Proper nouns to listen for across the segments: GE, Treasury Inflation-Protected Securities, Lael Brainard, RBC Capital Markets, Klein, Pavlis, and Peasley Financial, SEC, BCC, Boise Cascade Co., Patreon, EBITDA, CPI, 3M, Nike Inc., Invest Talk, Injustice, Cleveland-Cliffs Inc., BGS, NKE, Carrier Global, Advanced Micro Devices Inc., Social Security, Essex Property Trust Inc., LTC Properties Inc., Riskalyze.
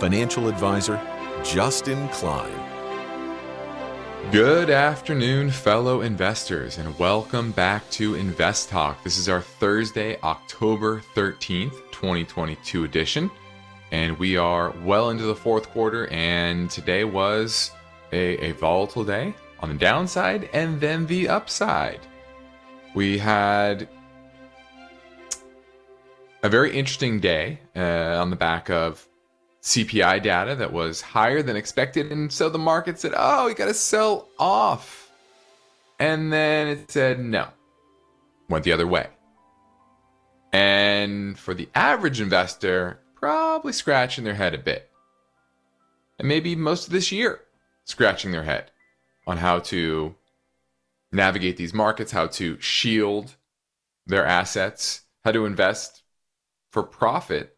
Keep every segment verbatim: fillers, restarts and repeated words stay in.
Financial Advisor, Justin Klein. Good afternoon, fellow investors, and welcome back to Invest Talk. This is our Thursday, October thirteenth, twenty twenty-two edition, and we are well into the fourth quarter, and today was a, a volatile day on the downside and then the upside. We had a very interesting day uh, on the back of C P I data that was higher than expected, and so the market said, oh, you got to sell off. And then it said no, went the other way. And for the average investor, probably scratching their head a bit. And maybe most of this year, scratching their head on how to navigate these markets, how to shield their assets, how to invest for profit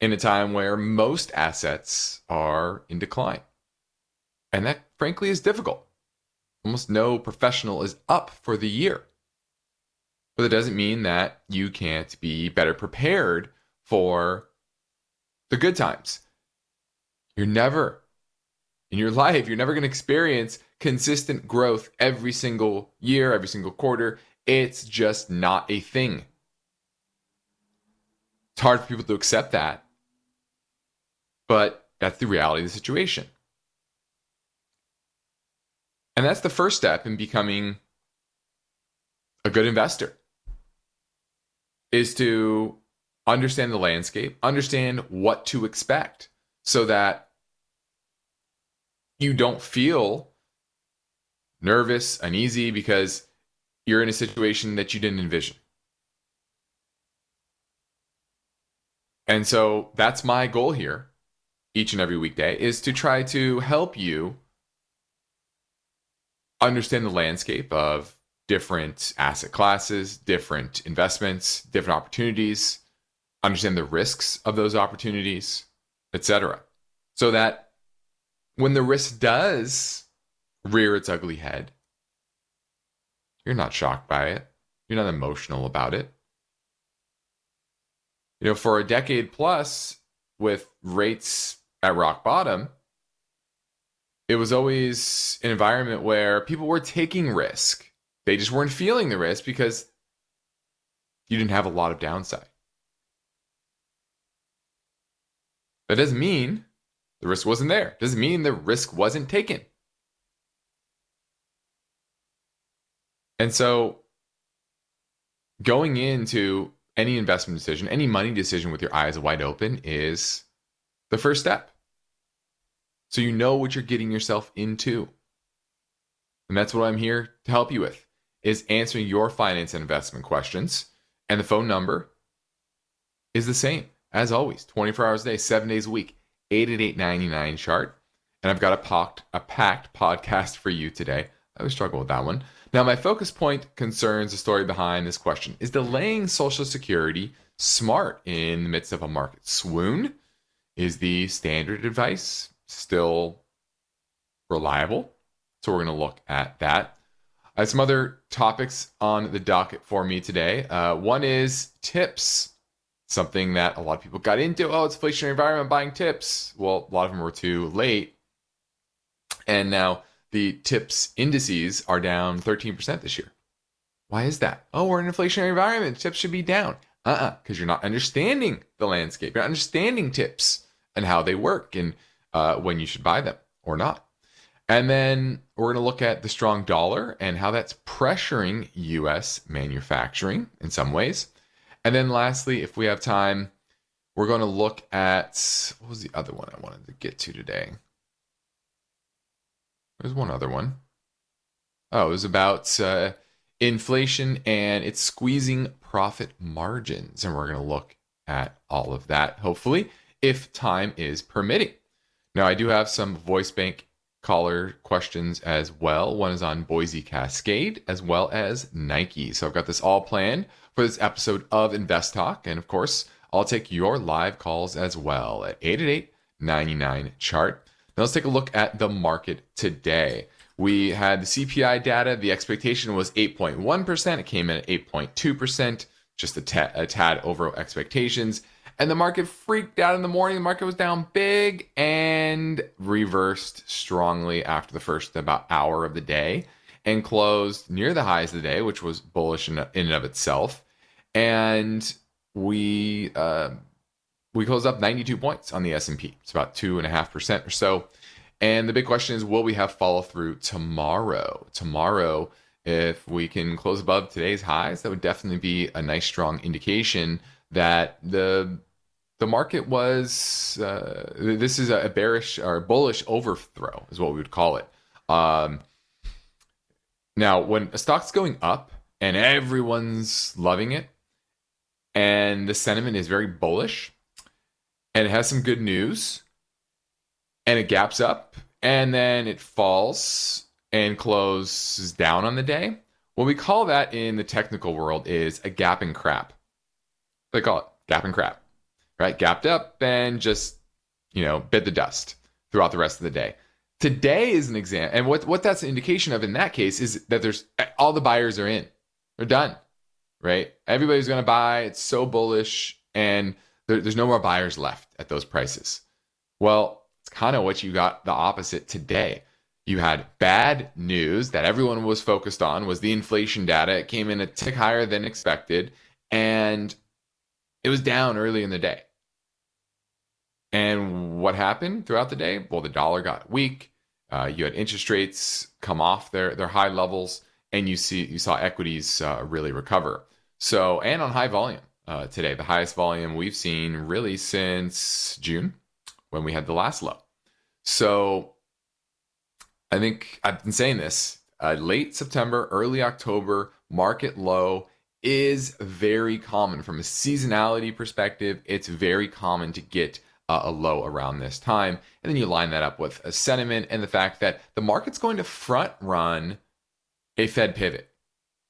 in a time where most assets are in decline. And that, frankly, is difficult. Almost no professional is up for the year. But it doesn't mean that you can't be better prepared for the good times. You're never, in your life, you're never going to experience consistent growth every single year, every single quarter. It's just not a thing. It's hard for people to accept that. But that's the reality of the situation. And that's the first step in becoming a good investor, is to understand the landscape, understand what to expect, so that you don't feel nervous, uneasy, because you're in a situation that you didn't envision. And so that's my goal here, each and every weekday, is to try to help you understand the landscape of different asset classes, different investments, different opportunities, understand the risks of those opportunities, et cetera. So that when the risk does rear its ugly head, you're not shocked by it. You're not emotional about it. You know, for a decade plus, with rates at rock bottom, it was always an environment where people were taking risk. They just weren't feeling the risk because you didn't have a lot of downside. That doesn't mean the risk wasn't there. It doesn't mean the risk wasn't taken. And so going into any investment decision, any money decision with your eyes wide open is the first step. So you know what you're getting yourself into. And that's what I'm here to help you with, is answering your finance and investment questions. And the phone number is the same, as always, twenty-four hours a day, seven days a week, eight eight eight, nine nine, C H A R T. And I've got a packed, a packed podcast for you today. I always struggle with that one. Now, my focus point concerns the story behind this question. Is delaying Social Security smart in the midst of a market swoon? Is the standard advice still reliable? So we're going to look at that. I have some other topics on the docket for me today. Uh, one is tips, something that a lot of people got into. Oh, it's an inflationary environment, buying tips. Well, a lot of them were too late. And now the TIPS indices are down thirteen percent this year. Why is that? Oh, we're in an inflationary environment. TIPS should be down. Uh-uh, because you're not understanding the landscape. You're not understanding TIPS and how they work, and uh, when you should buy them or not. And then we're going to look at the strong dollar and how that's pressuring U S manufacturing in some ways. And then lastly, if we have time, we're going to look at, what was the other one I wanted to get to today? There's one other one. Oh, it was about uh, inflation and it's squeezing profit margins. And we're going to look at all of that, hopefully, if time is permitting. Now, I do have some voice bank caller questions as well. One is on Boise Cascade as well as Nike. So I've got this all planned for this episode of Invest Talk. And of course, I'll take your live calls as well at eight eight eight, nine nine, C H A R T. Now let's take a look at the market today. We had the C P I data. The expectation was eight point one percent. It came in at eight point two percent, just a, t- a tad over expectations. And the market freaked out in the morning. The market was down big and reversed strongly after the first about hour of the day and closed near the highs of the day, which was bullish in, in and of itself. And we uh, we closed up ninety-two points on the S and P. It's about two point five percent or so. And the big question is, will we have follow through tomorrow? Tomorrow, if we can close above today's highs, that would definitely be a nice, strong indication that the the market was, uh, this is a bearish or bullish overthrow is what we would call it. Um, now, when a stock's going up and everyone's loving it, and the sentiment is very bullish, and it has some good news, and it gaps up, and then it falls and closes down on the day. What we call that in the technical world is a gap and crap. They call it gap and crap, right? Gapped up and just, you know, bit the dust throughout the rest of the day. Today is an example. And what, what that's an indication of in that case is that there's all the buyers are in. They're done, right? Everybody's going to buy. It's so bullish. And there, there's no more buyers left at those prices. Well, it's kind of what you got the opposite today. You had bad news that everyone was focused on was the inflation data. It came in a tick higher than expected, and it was down early in the day. And what happened throughout the day? Well, the dollar got weak. Uh, you had interest rates come off their, their high levels, and you see you saw equities uh, really recover. So, and on high volume uh, today, the highest volume we've seen really since June, when we had the last low. So I think I've been saying this, uh, late September, early October, market low is very common. From a seasonality perspective, it's very common to get uh, a low around this time. And then you line that up with a sentiment and the fact that the market's going to front run a Fed pivot.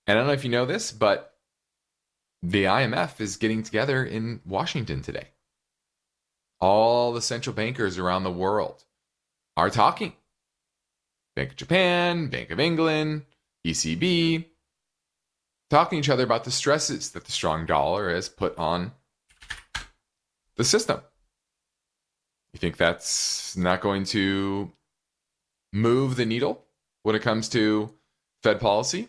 And I don't know if you know this, but the I M F is getting together in Washington today. All the central bankers around the world are talking. Bank of Japan, Bank of England, E C B, talking to each other about the stresses that the strong dollar has put on the system. You think that's not going to move the needle when it comes to Fed policy?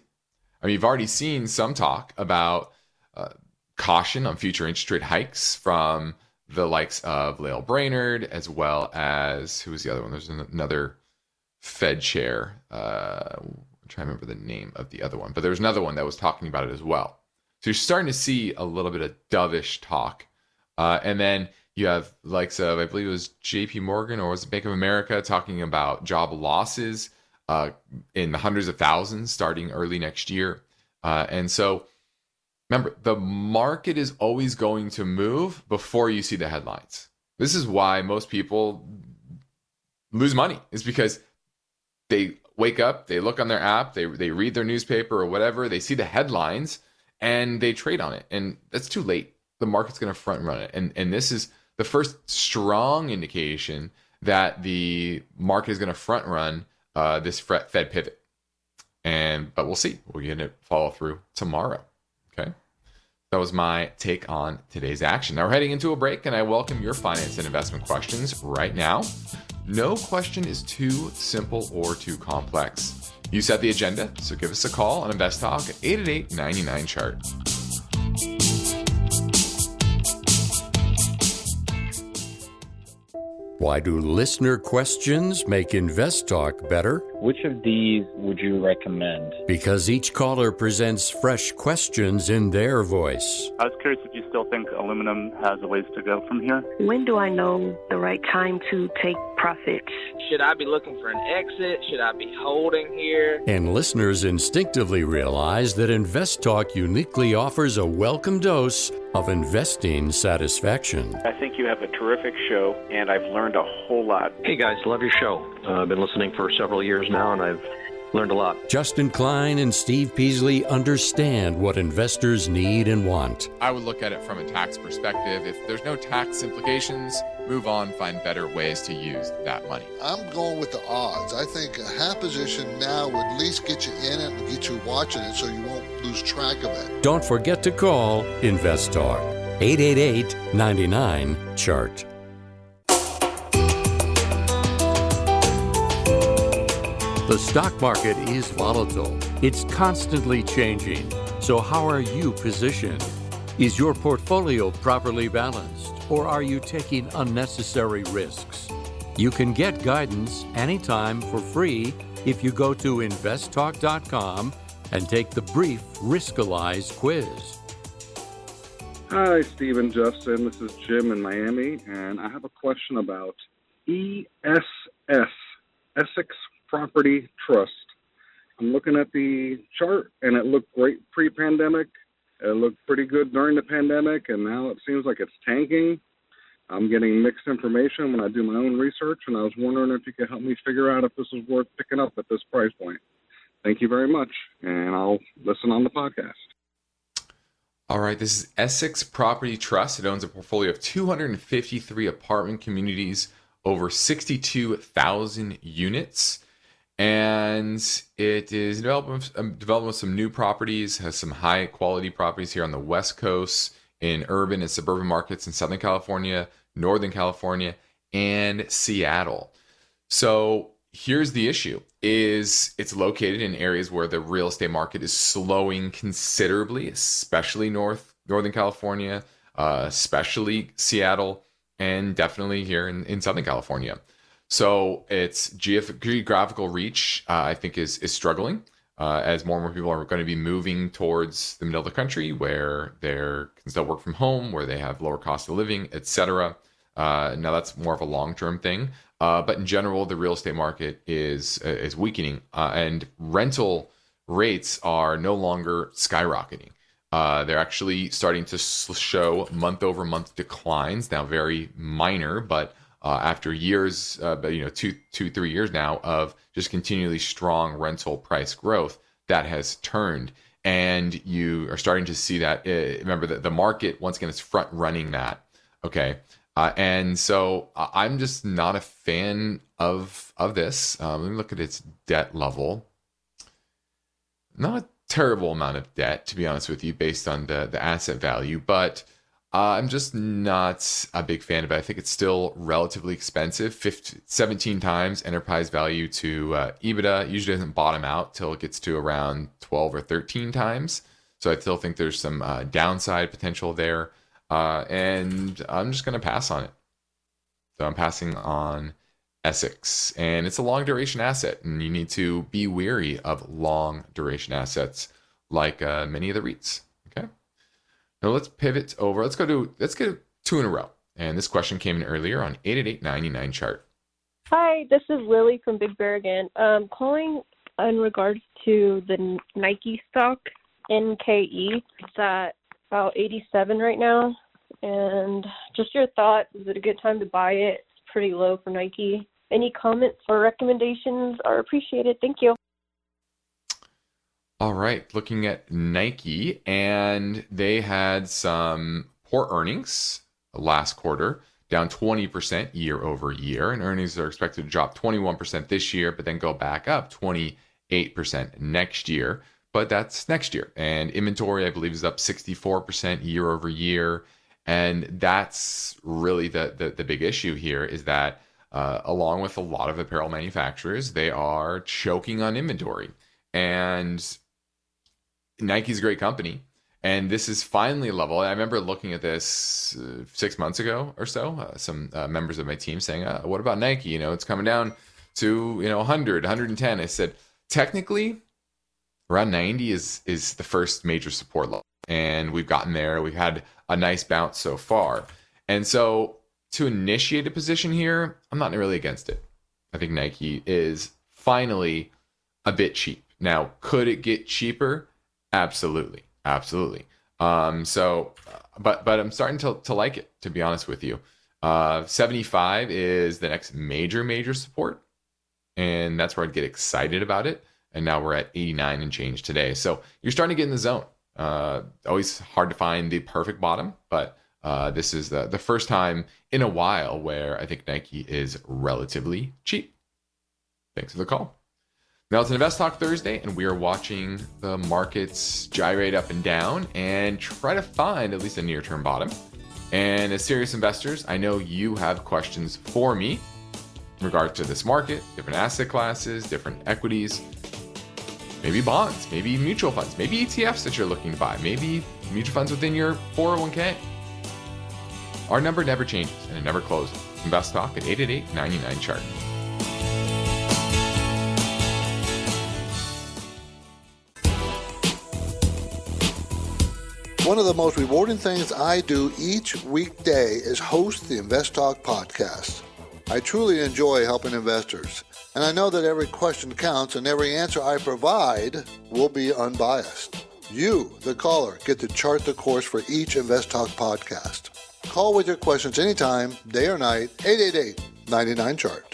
I mean, you've already seen some talk about uh, caution on future interest rate hikes from the likes of Lael Brainard, as well as, who was the other one? There's another Fed chair. Uh, I'm trying to remember the name of the other one, but there was another one that was talking about it as well. So you're starting to see a little bit of dovish talk. Uh, and then you have likes of, I believe it was J P Morgan or was it Bank of America, talking about job losses uh, in the hundreds of thousands starting early next year. Uh, and so remember, the market is always going to move before you see the headlines. This is why most people lose money, is because they wake up, they look on their app, they they read their newspaper or whatever, they see the headlines, and they trade on it. And that's too late. The market's going to front run it. And, and this is the first strong indication that the market is going to front run uh, this Fed pivot. And but we'll see. We're going to follow through tomorrow. Okay, that was my take on today's action. Now we're heading into a break, and I welcome your finance and investment questions right now. No question is too simple or too complex. You set the agenda, so give us a call on Invest Talk at eight eight eight, nine nine, C H A R T. Why do listener questions make Invest Talk better? Which of these would you recommend? Because each caller presents fresh questions in their voice. I was curious if you still think aluminum has a ways to go from here. When do I know the right time to take profits. Should I be looking for an exit? Should I be holding here? And listeners instinctively realize that Invest Talk uniquely offers a welcome dose of investing satisfaction. I think you have a terrific show, and I've learned a whole lot. Hey, guys, love your show. Uh, I've been listening for several years now, and I've learned a lot. Justin Klein and Steve Peasley understand what investors need and want. I would look at it from a tax perspective. If there's no tax implications, move on, find better ways to use that money. I'm going with the odds. I think a half position now would at least get you in it and get you watching it so you won't lose track of it. Don't forget to call InvestTalk, eight eight eight, nine nine, C H A R T. The stock market is volatile. It's constantly changing. So how are you positioned? Is your portfolio properly balanced, or are you taking unnecessary risks? You can get guidance anytime for free if you go to invest talk dot com and take the brief Riskalyze quiz. Hi, Steve and Justin. This is Jim in Miami, and I have a question about E S S, Essex Property Trust. I'm looking at the chart, and it looked great pre-pandemic. It looked pretty good during the pandemic, and now it seems like it's tanking. I'm getting mixed information when I do my own research, and I was wondering if you could help me figure out if this is worth picking up at this price point. Thank you very much, and I'll listen on the podcast. All right, this is Essex Property Trust. It owns a portfolio of two hundred fifty-three apartment communities, over sixty-two thousand units. And it is development of some new properties, has some high quality properties here on the West Coast, in urban and suburban markets in Southern California, Northern California, and Seattle. So here's the issue, is it's located in areas where the real estate market is slowing considerably, especially North Northern California, uh, especially Seattle, and definitely here in, in Southern California. So its geographical reach, uh, I think, is is struggling uh, as more and more people are going to be moving towards the middle of the country where they can still work from home, where they have lower cost of living, et cetera. Uh, now, that's more of a long-term thing. Uh, but in general, the real estate market is uh, is weakening uh, and rental rates are no longer skyrocketing. Uh, they're actually starting to show month-over-month declines, now very minor, but Uh, after years, uh, you know, two, two, three years now of just continually strong rental price growth, that has turned, and you are starting to see that. Uh, remember that the market once again is front running that. Okay, uh, and so I'm just not a fan of of this. Um, let me look at its debt level. Not a terrible amount of debt, to be honest with you, based on the the asset value, but. Uh, I'm just not a big fan of it. I think it's still relatively expensive, fifteen, seventeen times enterprise value to uh, EBITDA. Usually doesn't bottom out till it gets to around twelve or thirteen times. So I still think there's some uh, downside potential there. Uh, and I'm just going to pass on it. So I'm passing on Essex. And it's a long duration asset. And you need to be wary of long duration assets like uh, many of the REITs. Now let's pivot over. Let's go to, let's get two in a row. And this question came in earlier on eight eight eight, nine nine, C H A R T. Hi, this is Lily from Big Bear again. Um, calling in regards to the Nike stock, N K E. It's at about eighty-seven right now. And just your thought, is it a good time to buy it? It's pretty low for Nike. Any comments or recommendations are appreciated. Thank you. All right, looking at Nike, and they had some poor earnings last quarter, down twenty percent year over year, and earnings are expected to drop twenty-one percent this year, but then go back up twenty-eight percent next year, but that's next year. And inventory, I believe, is up sixty-four percent year over year, and that's really the, the, the big issue here is that uh, along with a lot of apparel manufacturers, they are choking on inventory. And Nike's a great company, and this is finally a level. I remember looking at this uh, six months ago or so, uh, some uh, members of my team saying, uh, what about Nike? You know, it's coming down to, you know, one hundred, one ten. I said, technically, around ninety is is the first major support level, and we've gotten there. We've had a nice bounce so far. And so to initiate a position here, I'm not really against it. I think Nike is finally a bit cheap. Now, could it get cheaper? Absolutely. Absolutely. Um, so, but but I'm starting to, to like it, to be honest with you. Uh, seventy-five is the next major, major support. And that's where I'd get excited about it. And now we're at eighty-nine and change today. So you're starting to get in the zone. Uh, always hard to find the perfect bottom, but uh, this is the, the first time in a while where I think Nike is relatively cheap. Thanks for the call. Now it's an Invest Talk Thursday, and we are watching the markets gyrate up and down and try to find at least a near-term bottom. And as serious investors, I know you have questions for me in regard to this market, different asset classes, different equities, maybe bonds, maybe mutual funds, maybe E T Fs that you're looking to buy, maybe mutual funds within your four oh one k. Our number never changes and it never closes. Invest Talk at eight eight eight, nine nine, chart. One of the most rewarding things I do each weekday is host the Invest Talk podcast. I truly enjoy helping investors, and I know that every question counts and every answer I provide will be unbiased. You, the caller, get to chart the course for each Invest Talk podcast. Call with your questions anytime, day or night, eight eight eight, nine nine, chart.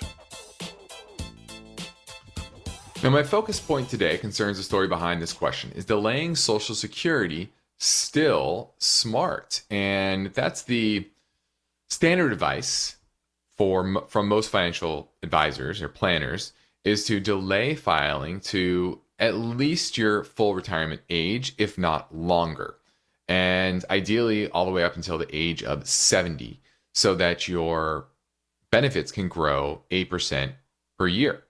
Now, my focus point today concerns the story behind this question. Is delaying Social Security still smart? And that's the standard advice For, from most financial advisors or planners, is to delay filing to at least your full retirement age, if not longer. And ideally all the way up until the age of seventy, so that your benefits can grow eight percent per year.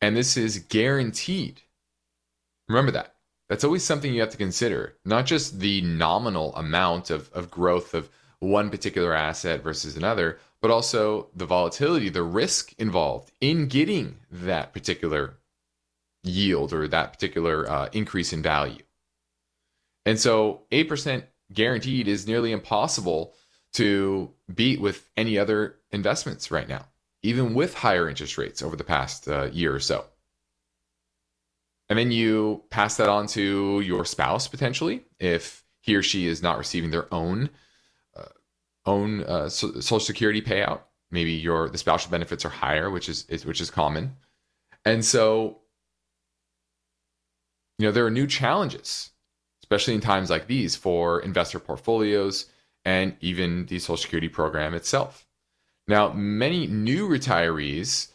And this is guaranteed. Remember that. That's always something you have to consider, not just the nominal amount of, of growth of one particular asset versus another, but also the volatility, the risk involved in getting that particular yield or that particular uh, increase in value. And so eight percent guaranteed is nearly impossible to beat with any other investments right now, even with higher interest rates over the past uh, year or so. And then you pass that on to your spouse, potentially, if he or she is not receiving their own own uh, so, Social Security payout. Maybe your the spousal benefits are higher, which is, is which is common. And so, you know, there are new challenges, especially in times like these, for investor portfolios and even the Social Security program itself. Now, many new retirees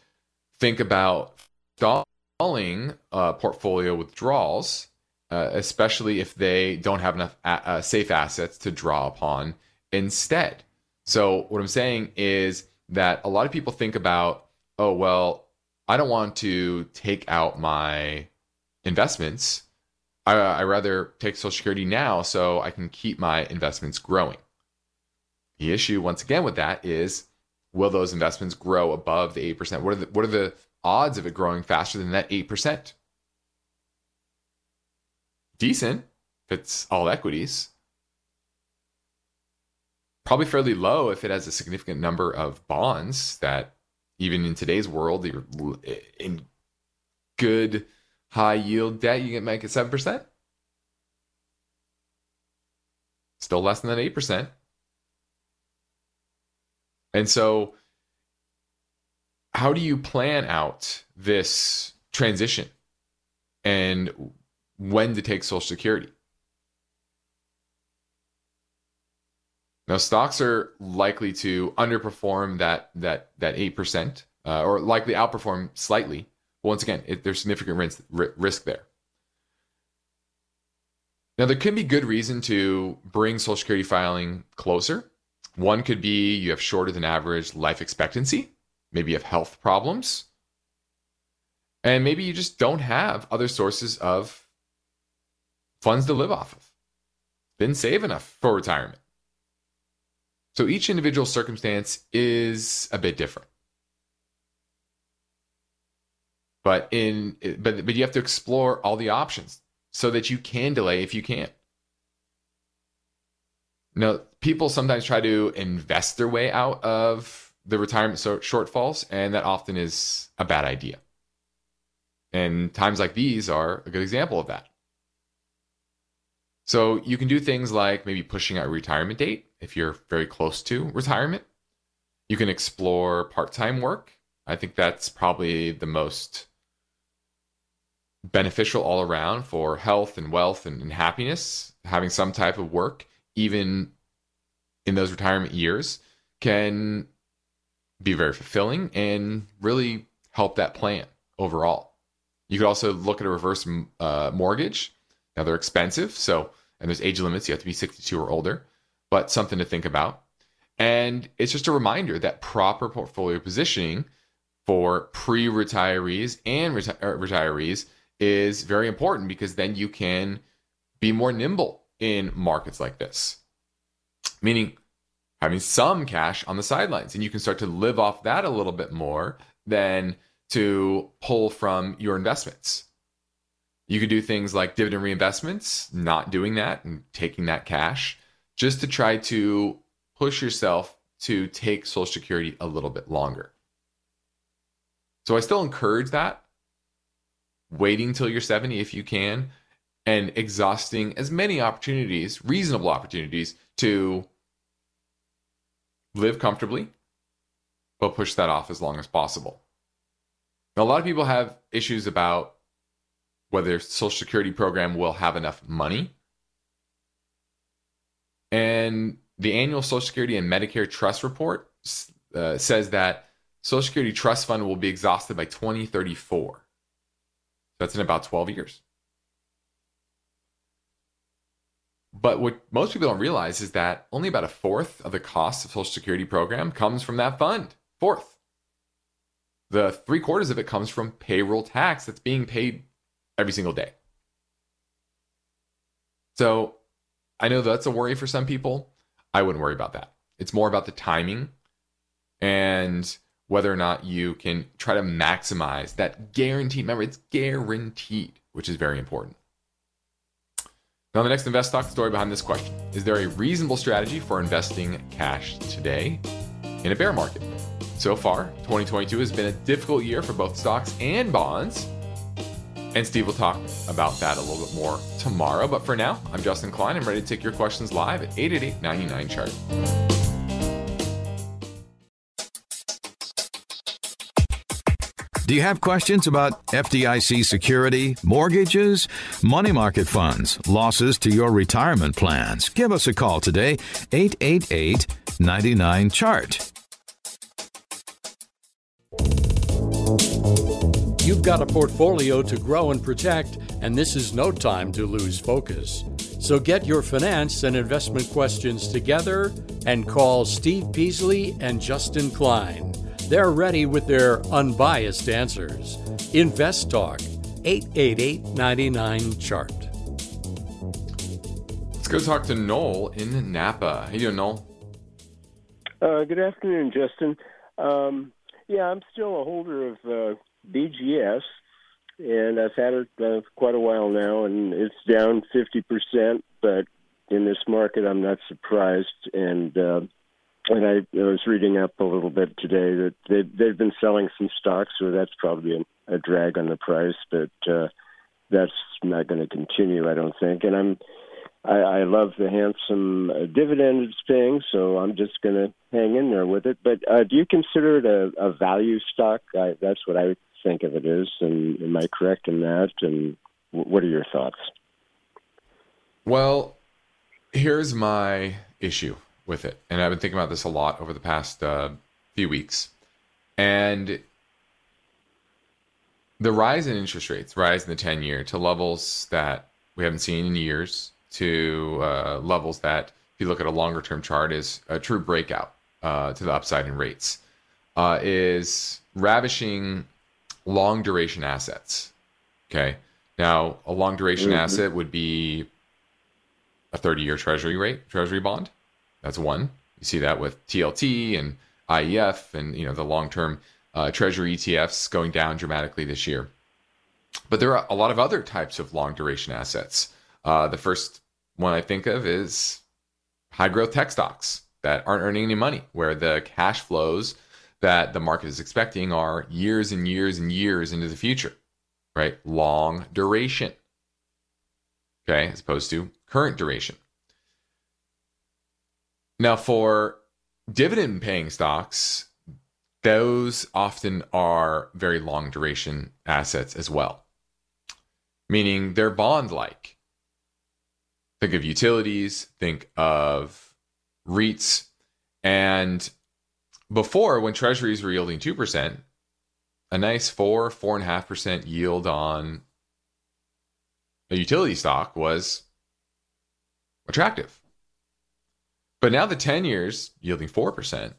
think about stalling uh, portfolio withdrawals, uh, especially if they don't have enough a- uh, safe assets to draw upon instead. So what I'm saying is that a lot of people think about, oh, well, I don't want to take out my investments. I, I rather take Social Security now so I can keep my investments growing. The issue, once again, with that is, will those investments grow above the eight percent? What are the, what are the odds of it growing faster than that eight percent? Decent, if it's all equities. Probably fairly low if it has a significant number of bonds that, even in today's world, you're in good high yield debt, you can make it seven percent. Still less than eight percent. And so how do you plan out this transition and when to take Social Security? Now, stocks are likely to underperform that that that eight percent uh, or likely outperform slightly. But once again, it, there's significant risk, risk there. Now, there can be good reason to bring Social Security filing closer. One could be you have shorter than average life expectancy. Maybe you have health problems. And maybe you just don't have other sources of funds to live off of. Didn't save enough for retirement. So each individual circumstance is a bit different. But in but, but you have to explore all the options so that you can delay if you can. you know, people sometimes try to invest their way out of the retirement so- shortfalls, and that often is a bad idea. And times like these are a good example of that. So you can do things like maybe pushing out a retirement date if you're very close to retirement. You can explore part-time work. I think that's probably the most beneficial all around for health and wealth and, and happiness. Having some type of work, even in those retirement years, can be very fulfilling and really help that plan overall. You could also look at a reverse uh, mortgage. Now, they're expensive, so, and there's age limits. You have to be sixty-two or older, but something to think about. And it's just a reminder that proper portfolio positioning for pre-retirees and reti- retirees is very important, because then you can be more nimble in markets like this, meaning having some cash on the sidelines, and you can start to live off that a little bit more than to pull from your investments. You could do things like dividend reinvestments, not doing that and taking that cash, just to try to push yourself to take Social Security a little bit longer. So I still encourage that, waiting till you're seventy if you can, and exhausting as many opportunities, reasonable opportunities, to live comfortably, but push that off as long as possible. Now, a lot of people have issues about whether Social Security program will have enough money. And the annual Social Security and Medicare Trust report uh, says that Social Security Trust Fund will be exhausted by twenty thirty-four. That's in about twelve years. But what most people don't realize is that only about a fourth of the cost of Social Security program comes from that fund. Fourth. The three quarters of it comes from payroll tax that's being paid every single day. So I know that's a worry for some people. I wouldn't worry about that. It's more about the timing and whether or not you can try to maximize that guaranteed. Remember, it's guaranteed, which is very important. Now, the next Invest Talk story behind this question. Is there a reasonable strategy for investing cash today in a bear market? So far, twenty twenty-two has been a difficult year for both stocks and bonds. And Steve will talk about that a little bit more tomorrow. But for now, I'm Justin Klein. I'm ready to take your questions live at eight eight eight, nine nine, C H A R T. Do you have questions about F D I C security, mortgages, money market funds, losses to your retirement plans? Give us a call today, eight eight eight, nine nine, C H A R T. You've got a portfolio to grow and protect, and this is no time to lose focus. So get your finance and investment questions together and call Steve Peasley and Justin Klein. They're ready with their unbiased answers. Invest Talk, eight eight eight, nine nine, C H A R T. Let's go talk to Noel in Napa. How you doing, Noel? Uh, good afternoon, Justin. Um, yeah, I'm still a holder of uh, B G S, and I've had it uh, quite a while now, and it's down fifty percent, but in this market, I'm not surprised. And uh, and I, I was reading up a little bit today that they, they've been selling some stocks, so that's probably a, a drag on the price, but uh, that's not going to continue, I don't think. And I'm I, I love the handsome uh, dividend it's paying, so I'm just going to hang in there with it. But uh, do you consider it a, a value stock? I, that's what I think of it as, and am I correct in that? And w- what are your thoughts? Well, here's my issue with it, and I've been thinking about this a lot over the past uh, few weeks. And the rise in interest rates, rise in the ten-year to levels that we haven't seen in years, to uh, levels that, if you look at a longer-term chart, is a true breakout uh, to the upside in rates, uh, is ravishing long-duration assets, okay? Now, a long-duration mm-hmm. asset would be a thirty-year treasury rate, treasury bond. That's one. You see that with T L T and I E F and, you know, the long-term uh, treasury E T Fs going down dramatically this year. But there are a lot of other types of long-duration assets. Uh, the first one I think of is high growth tech stocks that aren't earning any money, where the cash flows that the market is expecting are years and years and years into the future, right? Long duration, okay, as opposed to current duration. Now, for dividend paying stocks, those often are very long duration assets as well, meaning they're bond like. Think of utilities, think of REITs. And before, when treasuries were yielding two percent, a nice four, four and a half percent yield on a utility stock was attractive. But now the ten years yielding four percent,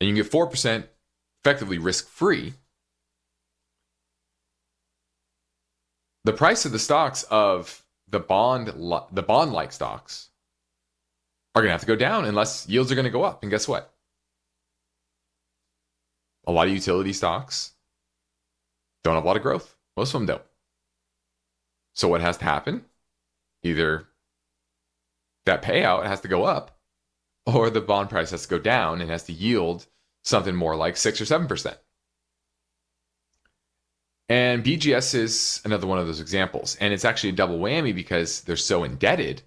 and you can get four percent effectively risk-free. The price of the stocks of the bond, the bond-like stocks are going to have to go down unless yields are going to go up. And guess what? A lot of utility stocks don't have a lot of growth. Most of them don't. So what has to happen? Either that payout has to go up, or the bond price has to go down and has to yield something more like six or seven percent. And B G S is another one of those examples. And it's actually a double whammy because they're so indebted.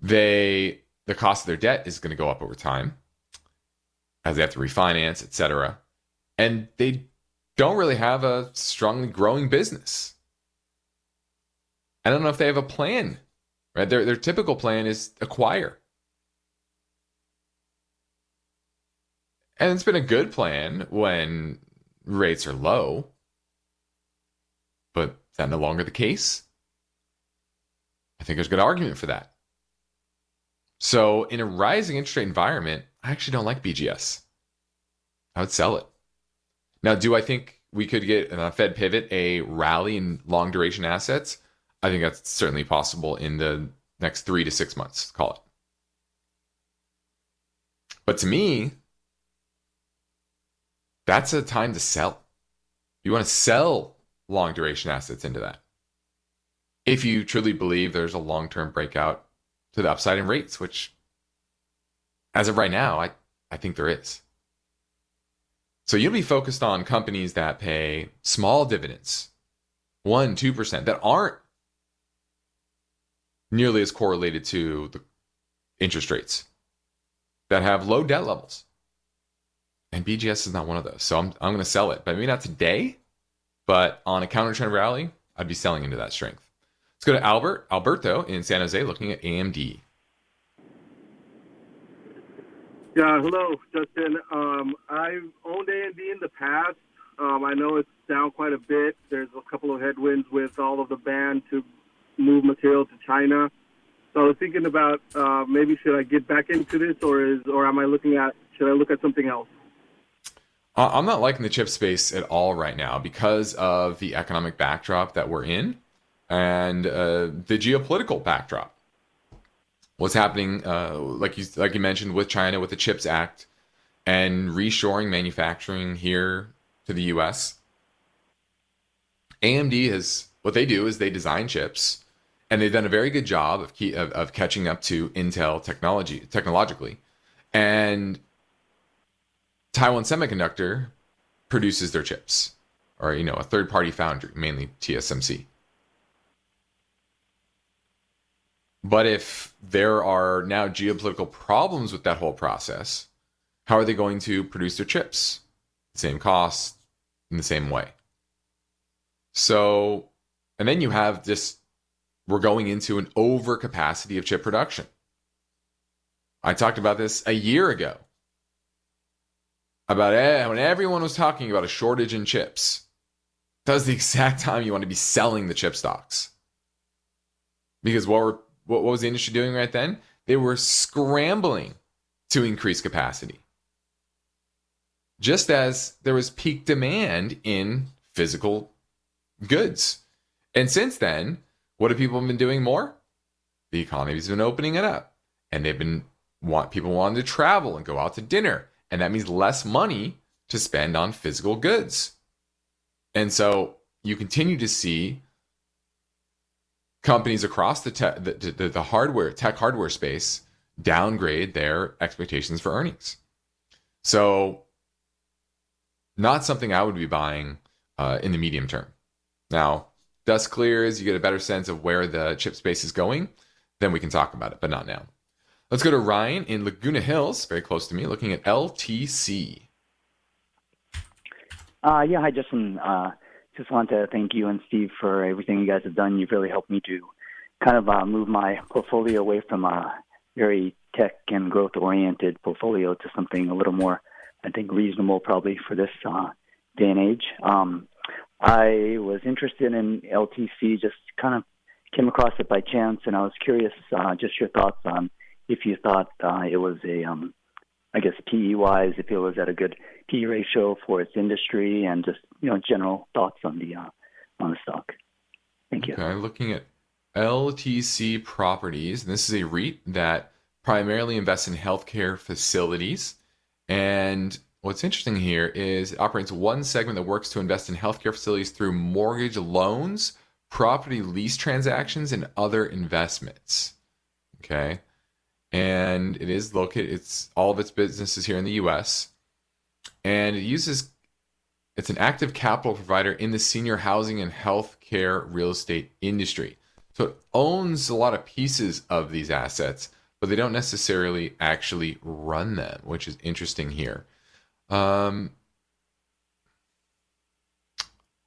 They, the cost of their debt is going to go up over time as they have to refinance, et cetera. And they don't really have a strongly growing business. I don't know if they have a plan. Right? Their, their typical plan is acquire. And it's been a good plan when rates are low. But is that no longer the case? I think there's a good argument for that. So in a rising interest rate environment, I actually don't like B G S. I would sell it. Now, do I think we could get in a Fed pivot, a rally in long duration assets? I think that's certainly possible in the next three to six months, call it. But to me, that's a time to sell. You want to sell long duration assets into that. If you truly believe there's a long-term breakout to the upside in rates, which as of right now, I, I think there is. So you'll be focused on companies that pay small dividends, one, two percent, that aren't nearly as correlated to the interest rates, that have low debt levels. And B G S is not one of those. So I'm I'm going to sell it. But maybe not today, but on a counter trend rally, I'd be selling into that strength. Let's go to Albert, Alberto in San Jose looking at A M D. Yeah, hello, Justin. Um, I've owned A M D in the past. Um, I know it's down quite a bit. There's a couple of headwinds with all of the ban to move material to China. So I was thinking about uh, maybe should I get back into this, or is or am I looking at should I look at something else? Uh, I'm not liking the chip space at all right now because of the economic backdrop that we're in and uh, the geopolitical backdrop. What's happening, uh, like you like you mentioned, with China, with the CHIPS Act and reshoring manufacturing here to the U S. A M D has what they do is they design chips. And they've done a very good job of, key, of of catching up to Intel technology technologically, and Taiwan Semiconductor produces their chips, or you know, a third-party foundry, mainly T S M C. But if there are now geopolitical problems with that whole process, how are they going to produce their chips? Same cost, in the same way. So, and then you have this. We're going into an overcapacity of chip production. I talked about this a year ago, about when everyone was talking about a shortage in chips. That was the exact time you want to be selling the chip stocks. Because what, were, what was the industry doing right then? They were scrambling to increase capacity. Just as there was peak demand in physical goods. And since then, what have people been doing more? The economy's been opening it up. And they've been want people wanting to travel and go out to dinner. And that means less money to spend on physical goods. And so you continue to see companies across the, te- the, the, the hardware, tech hardware space downgrade their expectations for earnings. So not something I would be buying uh, in the medium term. Now, dust clears, you get a better sense of where the chip space is going, then we can talk about it, but not now. Let's go to Ryan in Laguna Hills, very close to me, looking at L T C. Uh, yeah, hi, Justin. Uh, just want to thank you and Steve for everything you guys have done. You've really helped me to kind of uh, move my portfolio away from a very tech and growth-oriented portfolio to something a little more, I think, reasonable probably for this uh, day and age. Um, I was interested in L T C, just kind of came across it by chance, and I was curious uh, just your thoughts on if you thought uh, it was a, um, I guess, P E-wise, if it was at a good P E ratio for its industry, and just, you know, general thoughts on the uh, on the stock. Thank you. Okay, looking at L T C Properties, and this is a REIT that primarily invests in healthcare facilities. And what's interesting here is it operates one segment that works to invest in healthcare facilities through mortgage loans, property lease transactions, and other investments. Okay. And it is located, it's all of its business is here in the U S. And it uses, it's an active capital provider in the senior housing and healthcare real estate industry. So it owns a lot of pieces of these assets, but they don't necessarily actually run them, which is interesting here. Um,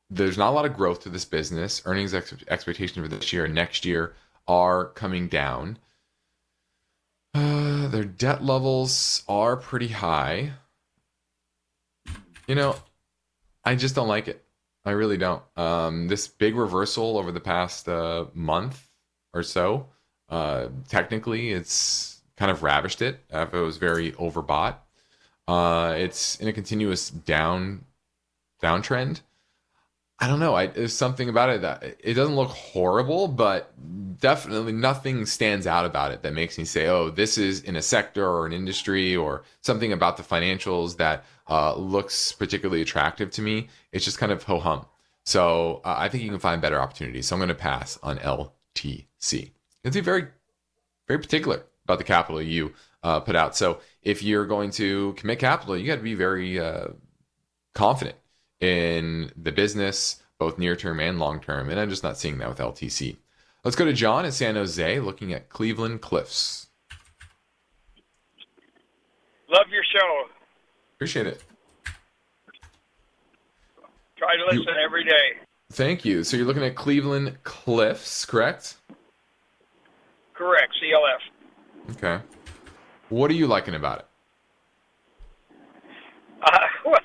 there's not a lot of growth to this business. Earnings ex- expectations for this year and next year are coming down. Uh, their debt levels are pretty high. You know, I just don't like it. I really don't. Um, this big reversal over the past uh, month or so, uh, technically, it's kind of ravished it. Uh, it was very overbought. Uh, it's in a continuous down downtrend. I don't know. I, there's something about it that it doesn't look horrible, but definitely nothing stands out about it that makes me say, oh, this is in a sector or an industry or something about the financials that uh, looks particularly attractive to me. It's just kind of ho-hum. So uh, I think you can find better opportunities. So I'm going to pass on L T C. And be very, very particular about the capital you uh, put out. So if you're going to commit capital, you got to be very uh, confident in the business, both near-term and long-term, and I'm just not seeing that with L T C. Let's go to John in San Jose, looking at Cleveland-Cliffs. Love your show. Appreciate it. Try to listen you, every day. Thank you. So you're looking at Cleveland-Cliffs, correct? Correct, C L F. Okay. What are you liking about it? Uh, well,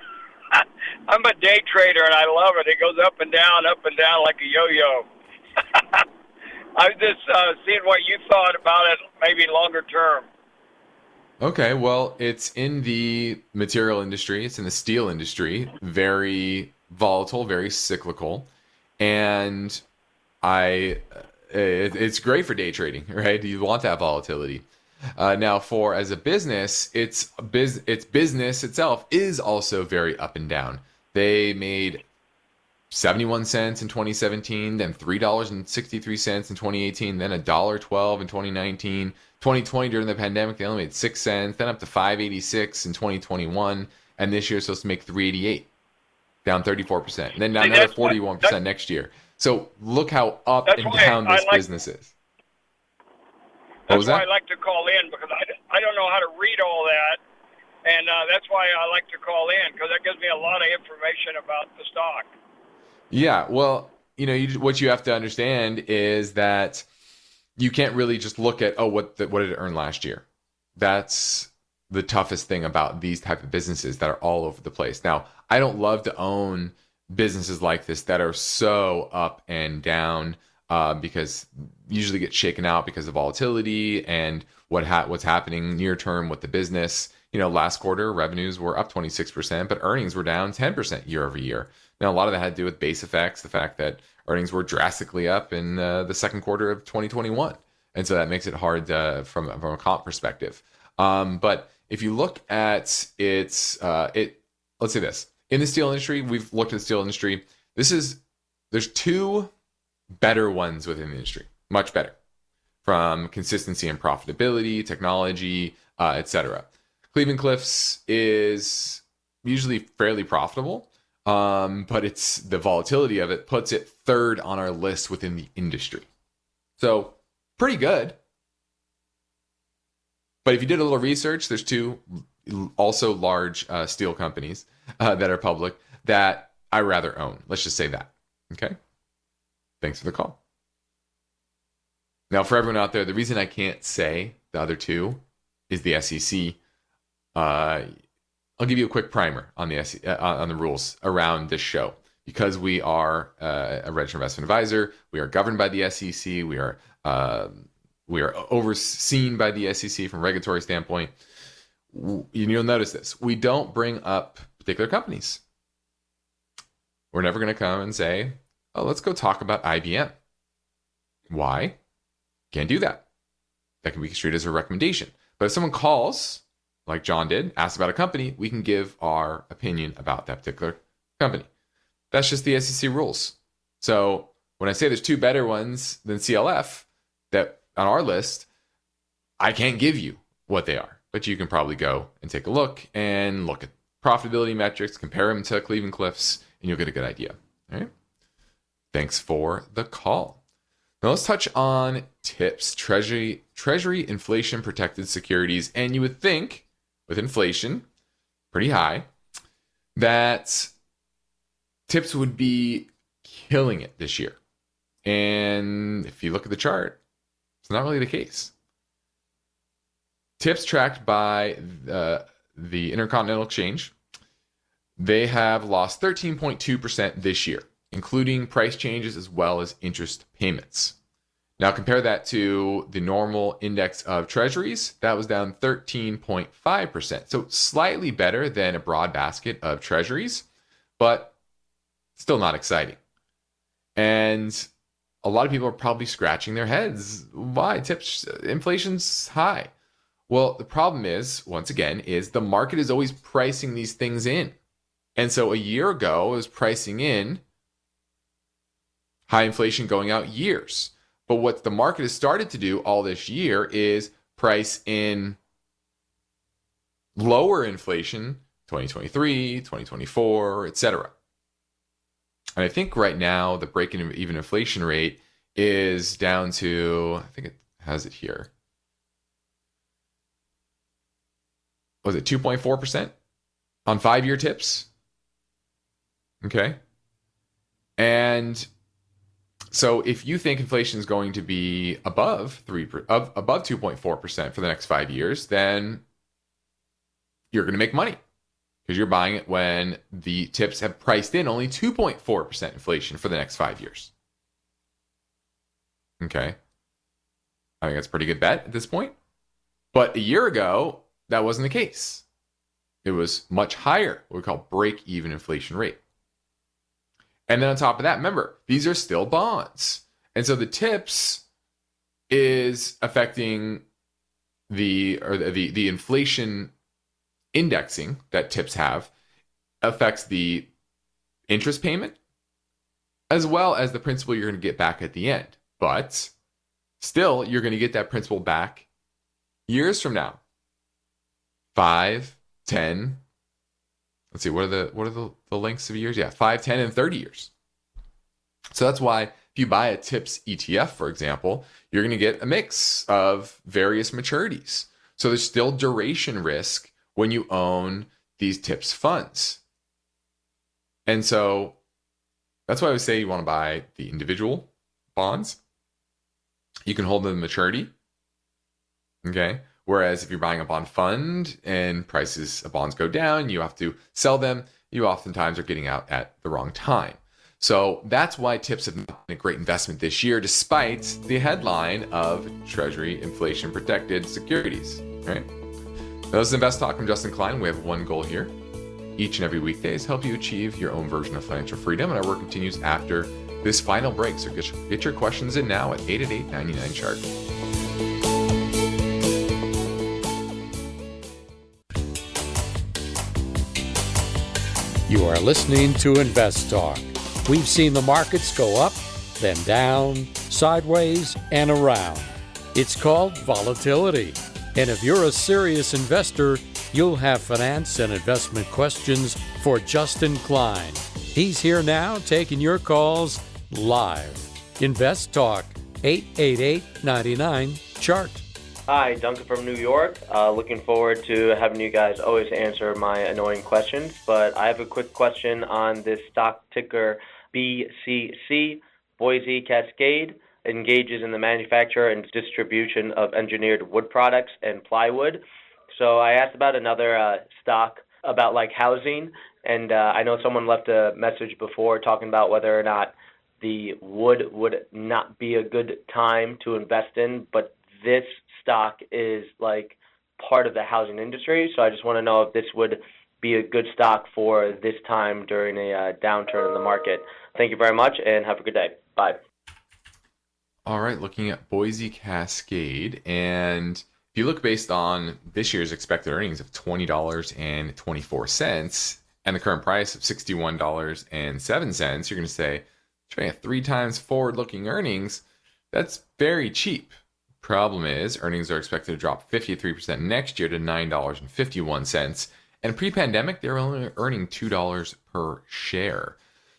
I'm a day trader, and I love it. It goes up and down, up and down like a yo-yo. I was just uh, seeing what you thought about it, maybe longer term. Okay, well, it's in the material industry. It's in the steel industry. Very volatile, very cyclical. And I, it, it's great for day trading, right? You want that volatility. Uh, now, for as a business, its, biz- its business itself is also very up and down. They made seventy-one cents in twenty seventeen, then three dollars and sixty-three cents in twenty eighteen, then one dollar and twelve cents in twenty nineteen. twenty twenty, during the pandemic, they only made six cents, then up to five dollars and eighty-six cents in twenty twenty-one, and this year it's supposed to make three dollars and eighty-eight cents, down thirty-four percent, and then down another forty-one percent what, next year. So look how up and down this like- business is. That's why I like to call in, because I, I don't know how to read all that, and uh, that's why I like to call in, because that gives me a lot of information about the stock. Yeah, well, you know, you, what you have to understand is that you can't really just look at, oh, what the, what did it earn last year? That's the toughest thing about these type of businesses that are all over the place. Now, I don't love to own businesses like this that are so up and down, Uh, because usually get shaken out because of volatility and what ha- what's happening near term with the business. You know, last quarter revenues were up twenty-six percent, but earnings were down ten percent year over year. Now, a lot of that had to do with base effects, the fact that earnings were drastically up in uh, the second quarter of twenty twenty-one. And so that makes it hard uh, from, from a comp perspective. Um, but if you look at its, uh, it, let's say this, in the steel industry, we've looked at the steel industry. This is, there's two better ones within the industry, much better. from consistency and profitability, technology, uh, et cetera. Cleveland-Cliffs is usually fairly profitable, um, but it's the volatility of it puts it third on our list within the industry. So pretty good. But if you did a little research, there's two also large uh, steel companies uh, that are public that I rather own. Let's just say that. Okay. Thanks for the call. Now, for everyone out there, the reason I can't say the other two is the S E C. Uh, I'll give you a quick primer on the S E C, uh, on the rules around this show. Because we are uh, a registered investment advisor, we are governed by the S E C. We are uh, we are overseen by the S E C from a regulatory standpoint. You'll notice this: we don't bring up particular companies. We're never going to come and say, "Oh, let's go talk about I B M." Why? Can't do that. That can be construed as a recommendation. But if someone calls, like John did, asks about a company, we can give our opinion about that particular company. That's just the S E C rules. So when I say there's two better ones than C L F that on our list, I can't give you what they are, but you can probably go and take a look and look at profitability metrics, compare them to Cleveland-Cliffs, and you'll get a good idea. All right. Thanks for the call. Now let's touch on TIPS, Treasury, Treasury Inflation Protected Securities. And you would think with inflation pretty high that TIPS would be killing it this year. And if you look at the chart, it's not really the case. TIPS tracked by the, the Intercontinental Exchange, they have lost thirteen point two percent this year, including price changes as well as interest payments. Now compare that to the normal index of treasuries. That was down thirteen point five percent. So slightly better than a broad basket of treasuries, but still not exciting. And a lot of people are probably scratching their heads. Why? TIPS, inflation's high. Well, the problem is, once again, is the market is always pricing these things in. And so a year ago, it was pricing in high inflation going out years. But what the market has started to do all this year is price in lower inflation, twenty twenty-three, twenty twenty-four, et cetera. And I think right now the break in even inflation rate is down to, I think it has it here. Was it two point four percent on five-year TIPS? Okay. And so if you think inflation is going to be above three above two point four percent for the next five years, then you're going to make money because you're buying it when the TIPS have priced in only two point four percent inflation for the next five years. Okay. I think that's a pretty good bet at this point. But a year ago, that wasn't the case. It was much higher, what we call break-even inflation rate. And then on top of that, remember, these are still bonds. And so the TIPS is affecting the or the, the inflation indexing that TIPS have affects the interest payment as well as the principal you're going to get back at the end. But still, you're going to get that principal back years from now. Five, ten. Let's see, what are the what are the, the lengths of years? Yeah, five, ten, and thirty years. So that's why if you buy a TIPS E T F, for example, you're going to get a mix of various maturities. So there's still duration risk when you own these TIPS funds. And so that's why I would say you want to buy the individual bonds. You can hold them to maturity. Okay. Whereas if you're buying a bond fund and prices of bonds go down, you have to sell them. You oftentimes are getting out at the wrong time. So that's why TIPS have not been a great investment this year, despite the headline of Treasury Inflation Protected Securities. All right. Now, this is Invest Talk. I'm Justin Klein. We have one goal here. Each and every weekday is help you achieve your own version of financial freedom. And our work continues after this final break. So get your questions in now at eight eight eight, nine nine, C H A R T. You are listening to Invest Talk. We've seen the markets go up, then down, sideways, and around. It's called volatility. And if you're a serious investor, you'll have finance and investment questions for Justin Klein. He's here now taking your calls live. Invest Talk, eight eight eight, nine nine, C H A R T. Hi, Duncan from New York. Uh, looking forward to having you guys always answer my annoying questions, but I have a quick question on this stock ticker B C C. Boise Cascade engages in the manufacture and distribution of engineered wood products and plywood. So I asked about another uh, stock about like housing, and uh, I know someone left a message before talking about whether or not the wood would not be a good time to invest in, but this stock is like part of the housing industry, so I just want to know if this would be a good stock for this time during a uh, downturn in the market. Thank you very much, and have a good day. Bye. All right, looking at Boise Cascade, and if you look based on this year's expected earnings of twenty dollars and twenty-four cents and the current price of sixty-one dollars and seven cents, you're going to say, trading at three times forward-looking earnings, that's very cheap. Problem is, earnings are expected to drop fifty-three percent next year to nine dollars and fifty-one cents. And pre-pandemic, they were only earning two dollars per share.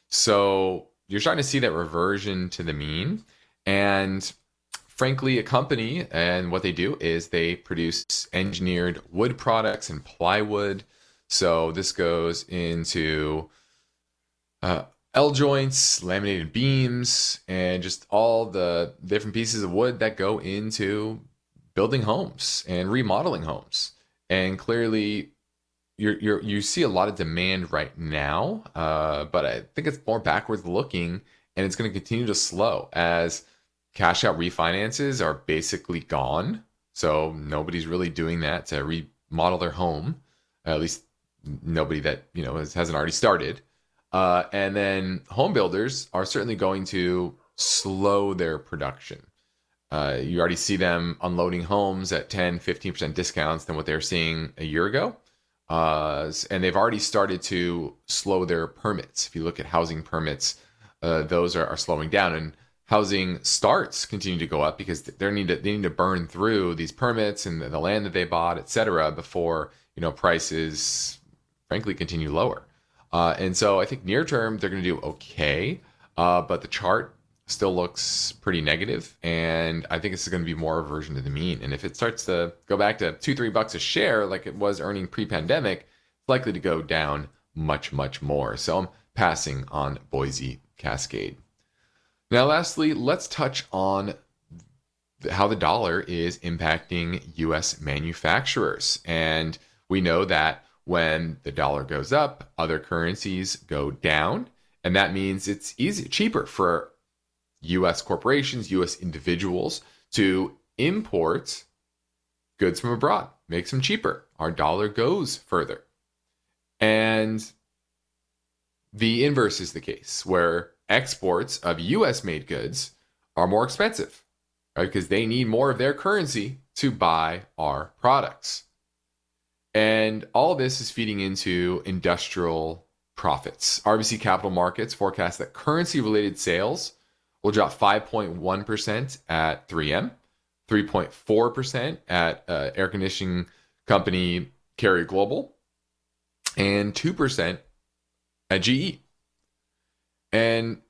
So you're starting to see that reversion to the mean. And frankly, a company, and what they do is they produce engineered wood products and plywood. So this goes into uh, L-joints, laminated beams, and just all the different pieces of wood that go into building homes and remodeling homes. And clearly, You're, you're, you see a lot of demand right now, uh, but I think it's more backwards looking, and it's going to continue to slow as cash out refinances are basically gone. So nobody's really doing that to remodel their home, uh, at least nobody that you know has, hasn't already started. Uh, and then home builders are certainly going to slow their production. Uh, you already see them unloading homes at ten, fifteen percent discounts than what they were seeing a year ago. Uh, and they've already started to slow their permits. If you look at housing permits, uh, those are, are slowing down, and housing starts continue to go up because they need to they need to burn through these permits and the, the land that they bought, et cetera, before you know prices, frankly, continue lower. Uh, and so I think near term they're going to do okay, uh, but the chart still looks pretty negative, and I think this is going to be more reversion to the mean. And if it starts to go back to two, three bucks a share, like it was earning pre-pandemic, it's likely to go down much, much more. So I'm passing on Boise Cascade. Now, lastly, let's touch on how the dollar is impacting U S manufacturers. And we know that when the dollar goes up, other currencies go down, and that means it's easier, cheaper for U S corporations, U S individuals to import goods from abroad, makes them cheaper. Our dollar goes further. And the inverse is the case, where exports of U S made goods are more expensive, right? Because they need more of their currency to buy our products. And all this is feeding into industrial profits. R B C Capital Markets forecasts that currency-related sales will drop five point one percent at three M, three point four percent at uh, air conditioning company Carrier Global, and two percent at G E. And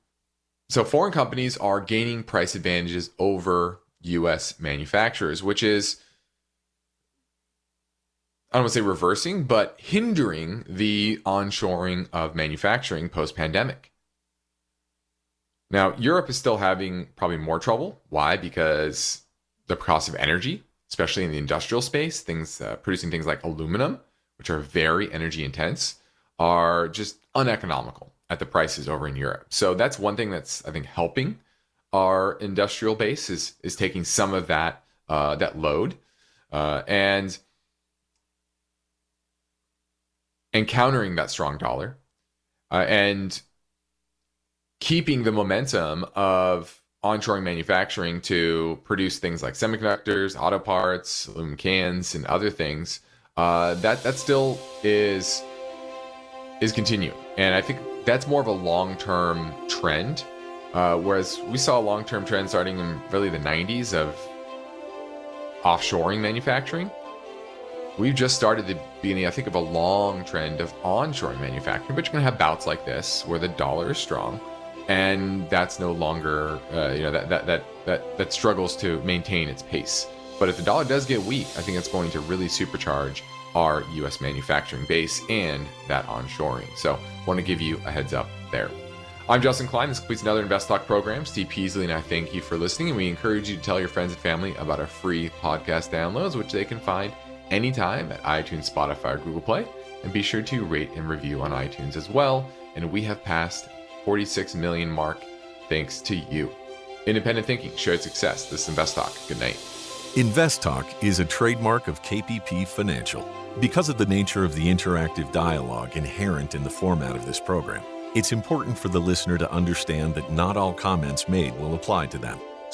so foreign companies are gaining price advantages over U S manufacturers, which is, I don't want to say reversing, but hindering the onshoring of manufacturing post-pandemic. Now, Europe is still having probably more trouble. Why? Because the cost of energy, especially in the industrial space, things uh, producing things like aluminum, which are very energy intense, are just uneconomical at the prices over in Europe. So that's one thing that's, I think, helping our industrial base is, is taking some of that uh, that load uh, and, and countering that strong dollar. Uh, and keeping the momentum of onshoring manufacturing to produce things like semiconductors, auto parts, aluminum cans, and other things, uh, that that still is is continuing. And I think that's more of a long-term trend, uh, whereas we saw a long-term trend starting in really the nineties of offshoring manufacturing. We've just started the beginning, I think, of a long trend of onshoring manufacturing, but you're going to have bouts like this where the dollar is strong, and that's no longer, uh, you know, that, that that that that struggles to maintain its pace. But if the dollar does get weak, I think it's going to really supercharge our U S manufacturing base and that onshoring. So want to give you a heads up there. I'm Justin Klein. This completes another Invest Talk program. Steve Peasley and I thank you for listening, and we encourage you to tell your friends and family about our free podcast downloads, which they can find anytime at iTunes, Spotify, or Google Play. And be sure to rate and review on iTunes as well. And we have passed forty-six million mark thanks to you. Independent thinking, shared success. This is Invest Talk. Good night. Invest Talk is a trademark of K P P Financial. Because of the nature of the interactive dialogue inherent in the format of this program, it's important for the listener to understand that not all comments made will apply to them.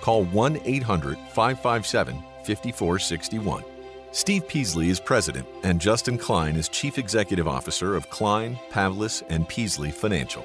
call one eight hundred, five five seven, five four six one. Steve Peasley is President and Justin Klein is Chief Executive Officer of Klein, Pavlis, and Peasley Financial.